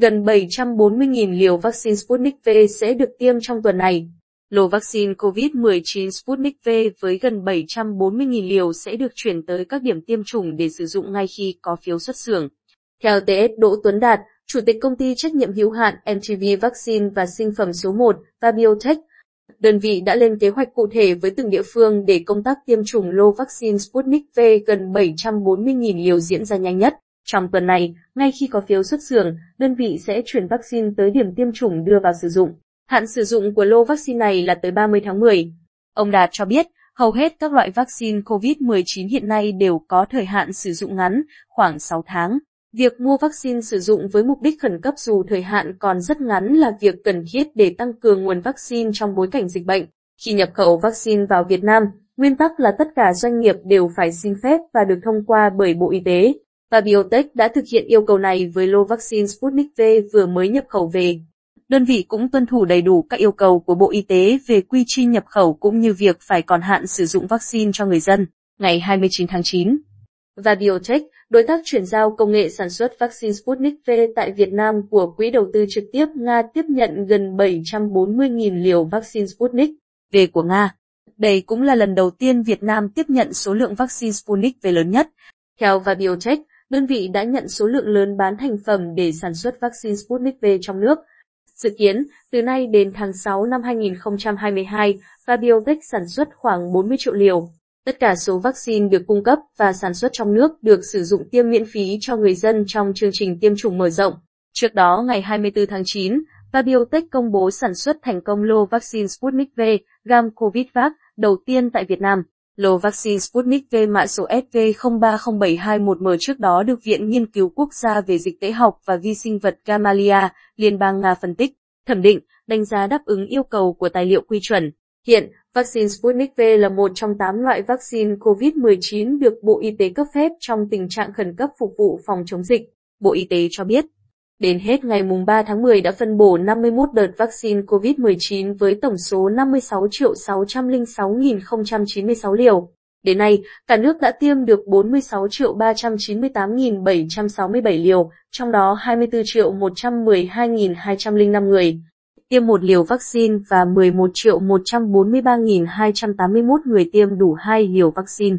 Gần 740.000 liều vaccine Sputnik V sẽ được tiêm trong tuần này. Lô vaccine COVID-19 Sputnik V với gần 740.000 liều sẽ được chuyển tới các điểm tiêm chủng để sử dụng ngay khi có phiếu xuất xưởng. Theo TS Đỗ Tuấn Đạt, Chủ tịch Công ty Trách nhiệm hữu hạn MTV Vaccine và Sinh phẩm số 1 VabioTech, đơn vị đã lên kế hoạch cụ thể với từng địa phương để công tác tiêm chủng lô vaccine Sputnik V gần 740.000 liều diễn ra nhanh nhất. Trong tuần này, ngay khi có phiếu xuất xưởng, đơn vị sẽ chuyển vaccine tới điểm tiêm chủng đưa vào sử dụng. Hạn sử dụng của lô vaccine này là tới 30 tháng 10. Ông Đạt cho biết, hầu hết các loại vaccine COVID-19 hiện nay đều có thời hạn sử dụng ngắn, khoảng 6 tháng. Việc mua vaccine sử dụng với mục đích khẩn cấp dù thời hạn còn rất ngắn là việc cần thiết để tăng cường nguồn vaccine trong bối cảnh dịch bệnh. Khi nhập khẩu vaccine vào Việt Nam, nguyên tắc là tất cả doanh nghiệp đều phải xin phép và được thông qua bởi Bộ Y tế. VabioTech đã thực hiện yêu cầu này với lô vaccine Sputnik V vừa mới nhập khẩu về. Đơn vị cũng tuân thủ đầy đủ các yêu cầu của Bộ Y tế về quy trình nhập khẩu cũng như việc phải còn hạn sử dụng vaccine cho người dân. Ngày 29 tháng 9, VabioTech, đối tác chuyển giao công nghệ sản xuất vaccine Sputnik V tại Việt Nam của Quỹ đầu tư trực tiếp Nga tiếp nhận gần 740.000 liều vaccine Sputnik V của Nga. Đây cũng là lần đầu tiên Việt Nam tiếp nhận số lượng vaccine Sputnik V lớn nhất. Theo VabioTech, đơn vị đã nhận số lượng lớn bán thành phẩm để sản xuất vaccine Sputnik V trong nước. Dự kiến, từ nay đến tháng 6 năm 2022, VabioTech sản xuất khoảng 40 triệu liều. Tất cả số vaccine được cung cấp và sản xuất trong nước được sử dụng tiêm miễn phí cho người dân trong chương trình tiêm chủng mở rộng. Trước đó, ngày 24 tháng 9, VabioTech công bố sản xuất thành công lô vaccine Sputnik V, gam CovidVac, đầu tiên tại Việt Nam. Lô vaccine Sputnik V mã số SV030721M trước đó được Viện Nghiên cứu Quốc gia về Dịch tễ học và Vi sinh vật Gamaleya, Liên bang Nga phân tích, thẩm định, đánh giá đáp ứng yêu cầu của tài liệu quy chuẩn. Hiện, vaccine Sputnik V là một trong 8 loại vaccine COVID-19 được Bộ Y tế cấp phép trong tình trạng khẩn cấp phục vụ phòng chống dịch, Bộ Y tế cho biết. Đến hết ngày 3 tháng 10 đã phân bổ 51 đợt vaccine COVID-19 với tổng số 56.606.096 liều. Đến nay, cả nước đã tiêm được 46.398.767 liều, trong đó 24.112.205 người tiêm một liều vaccine và 11.143.281 người tiêm đủ 2 liều vaccine.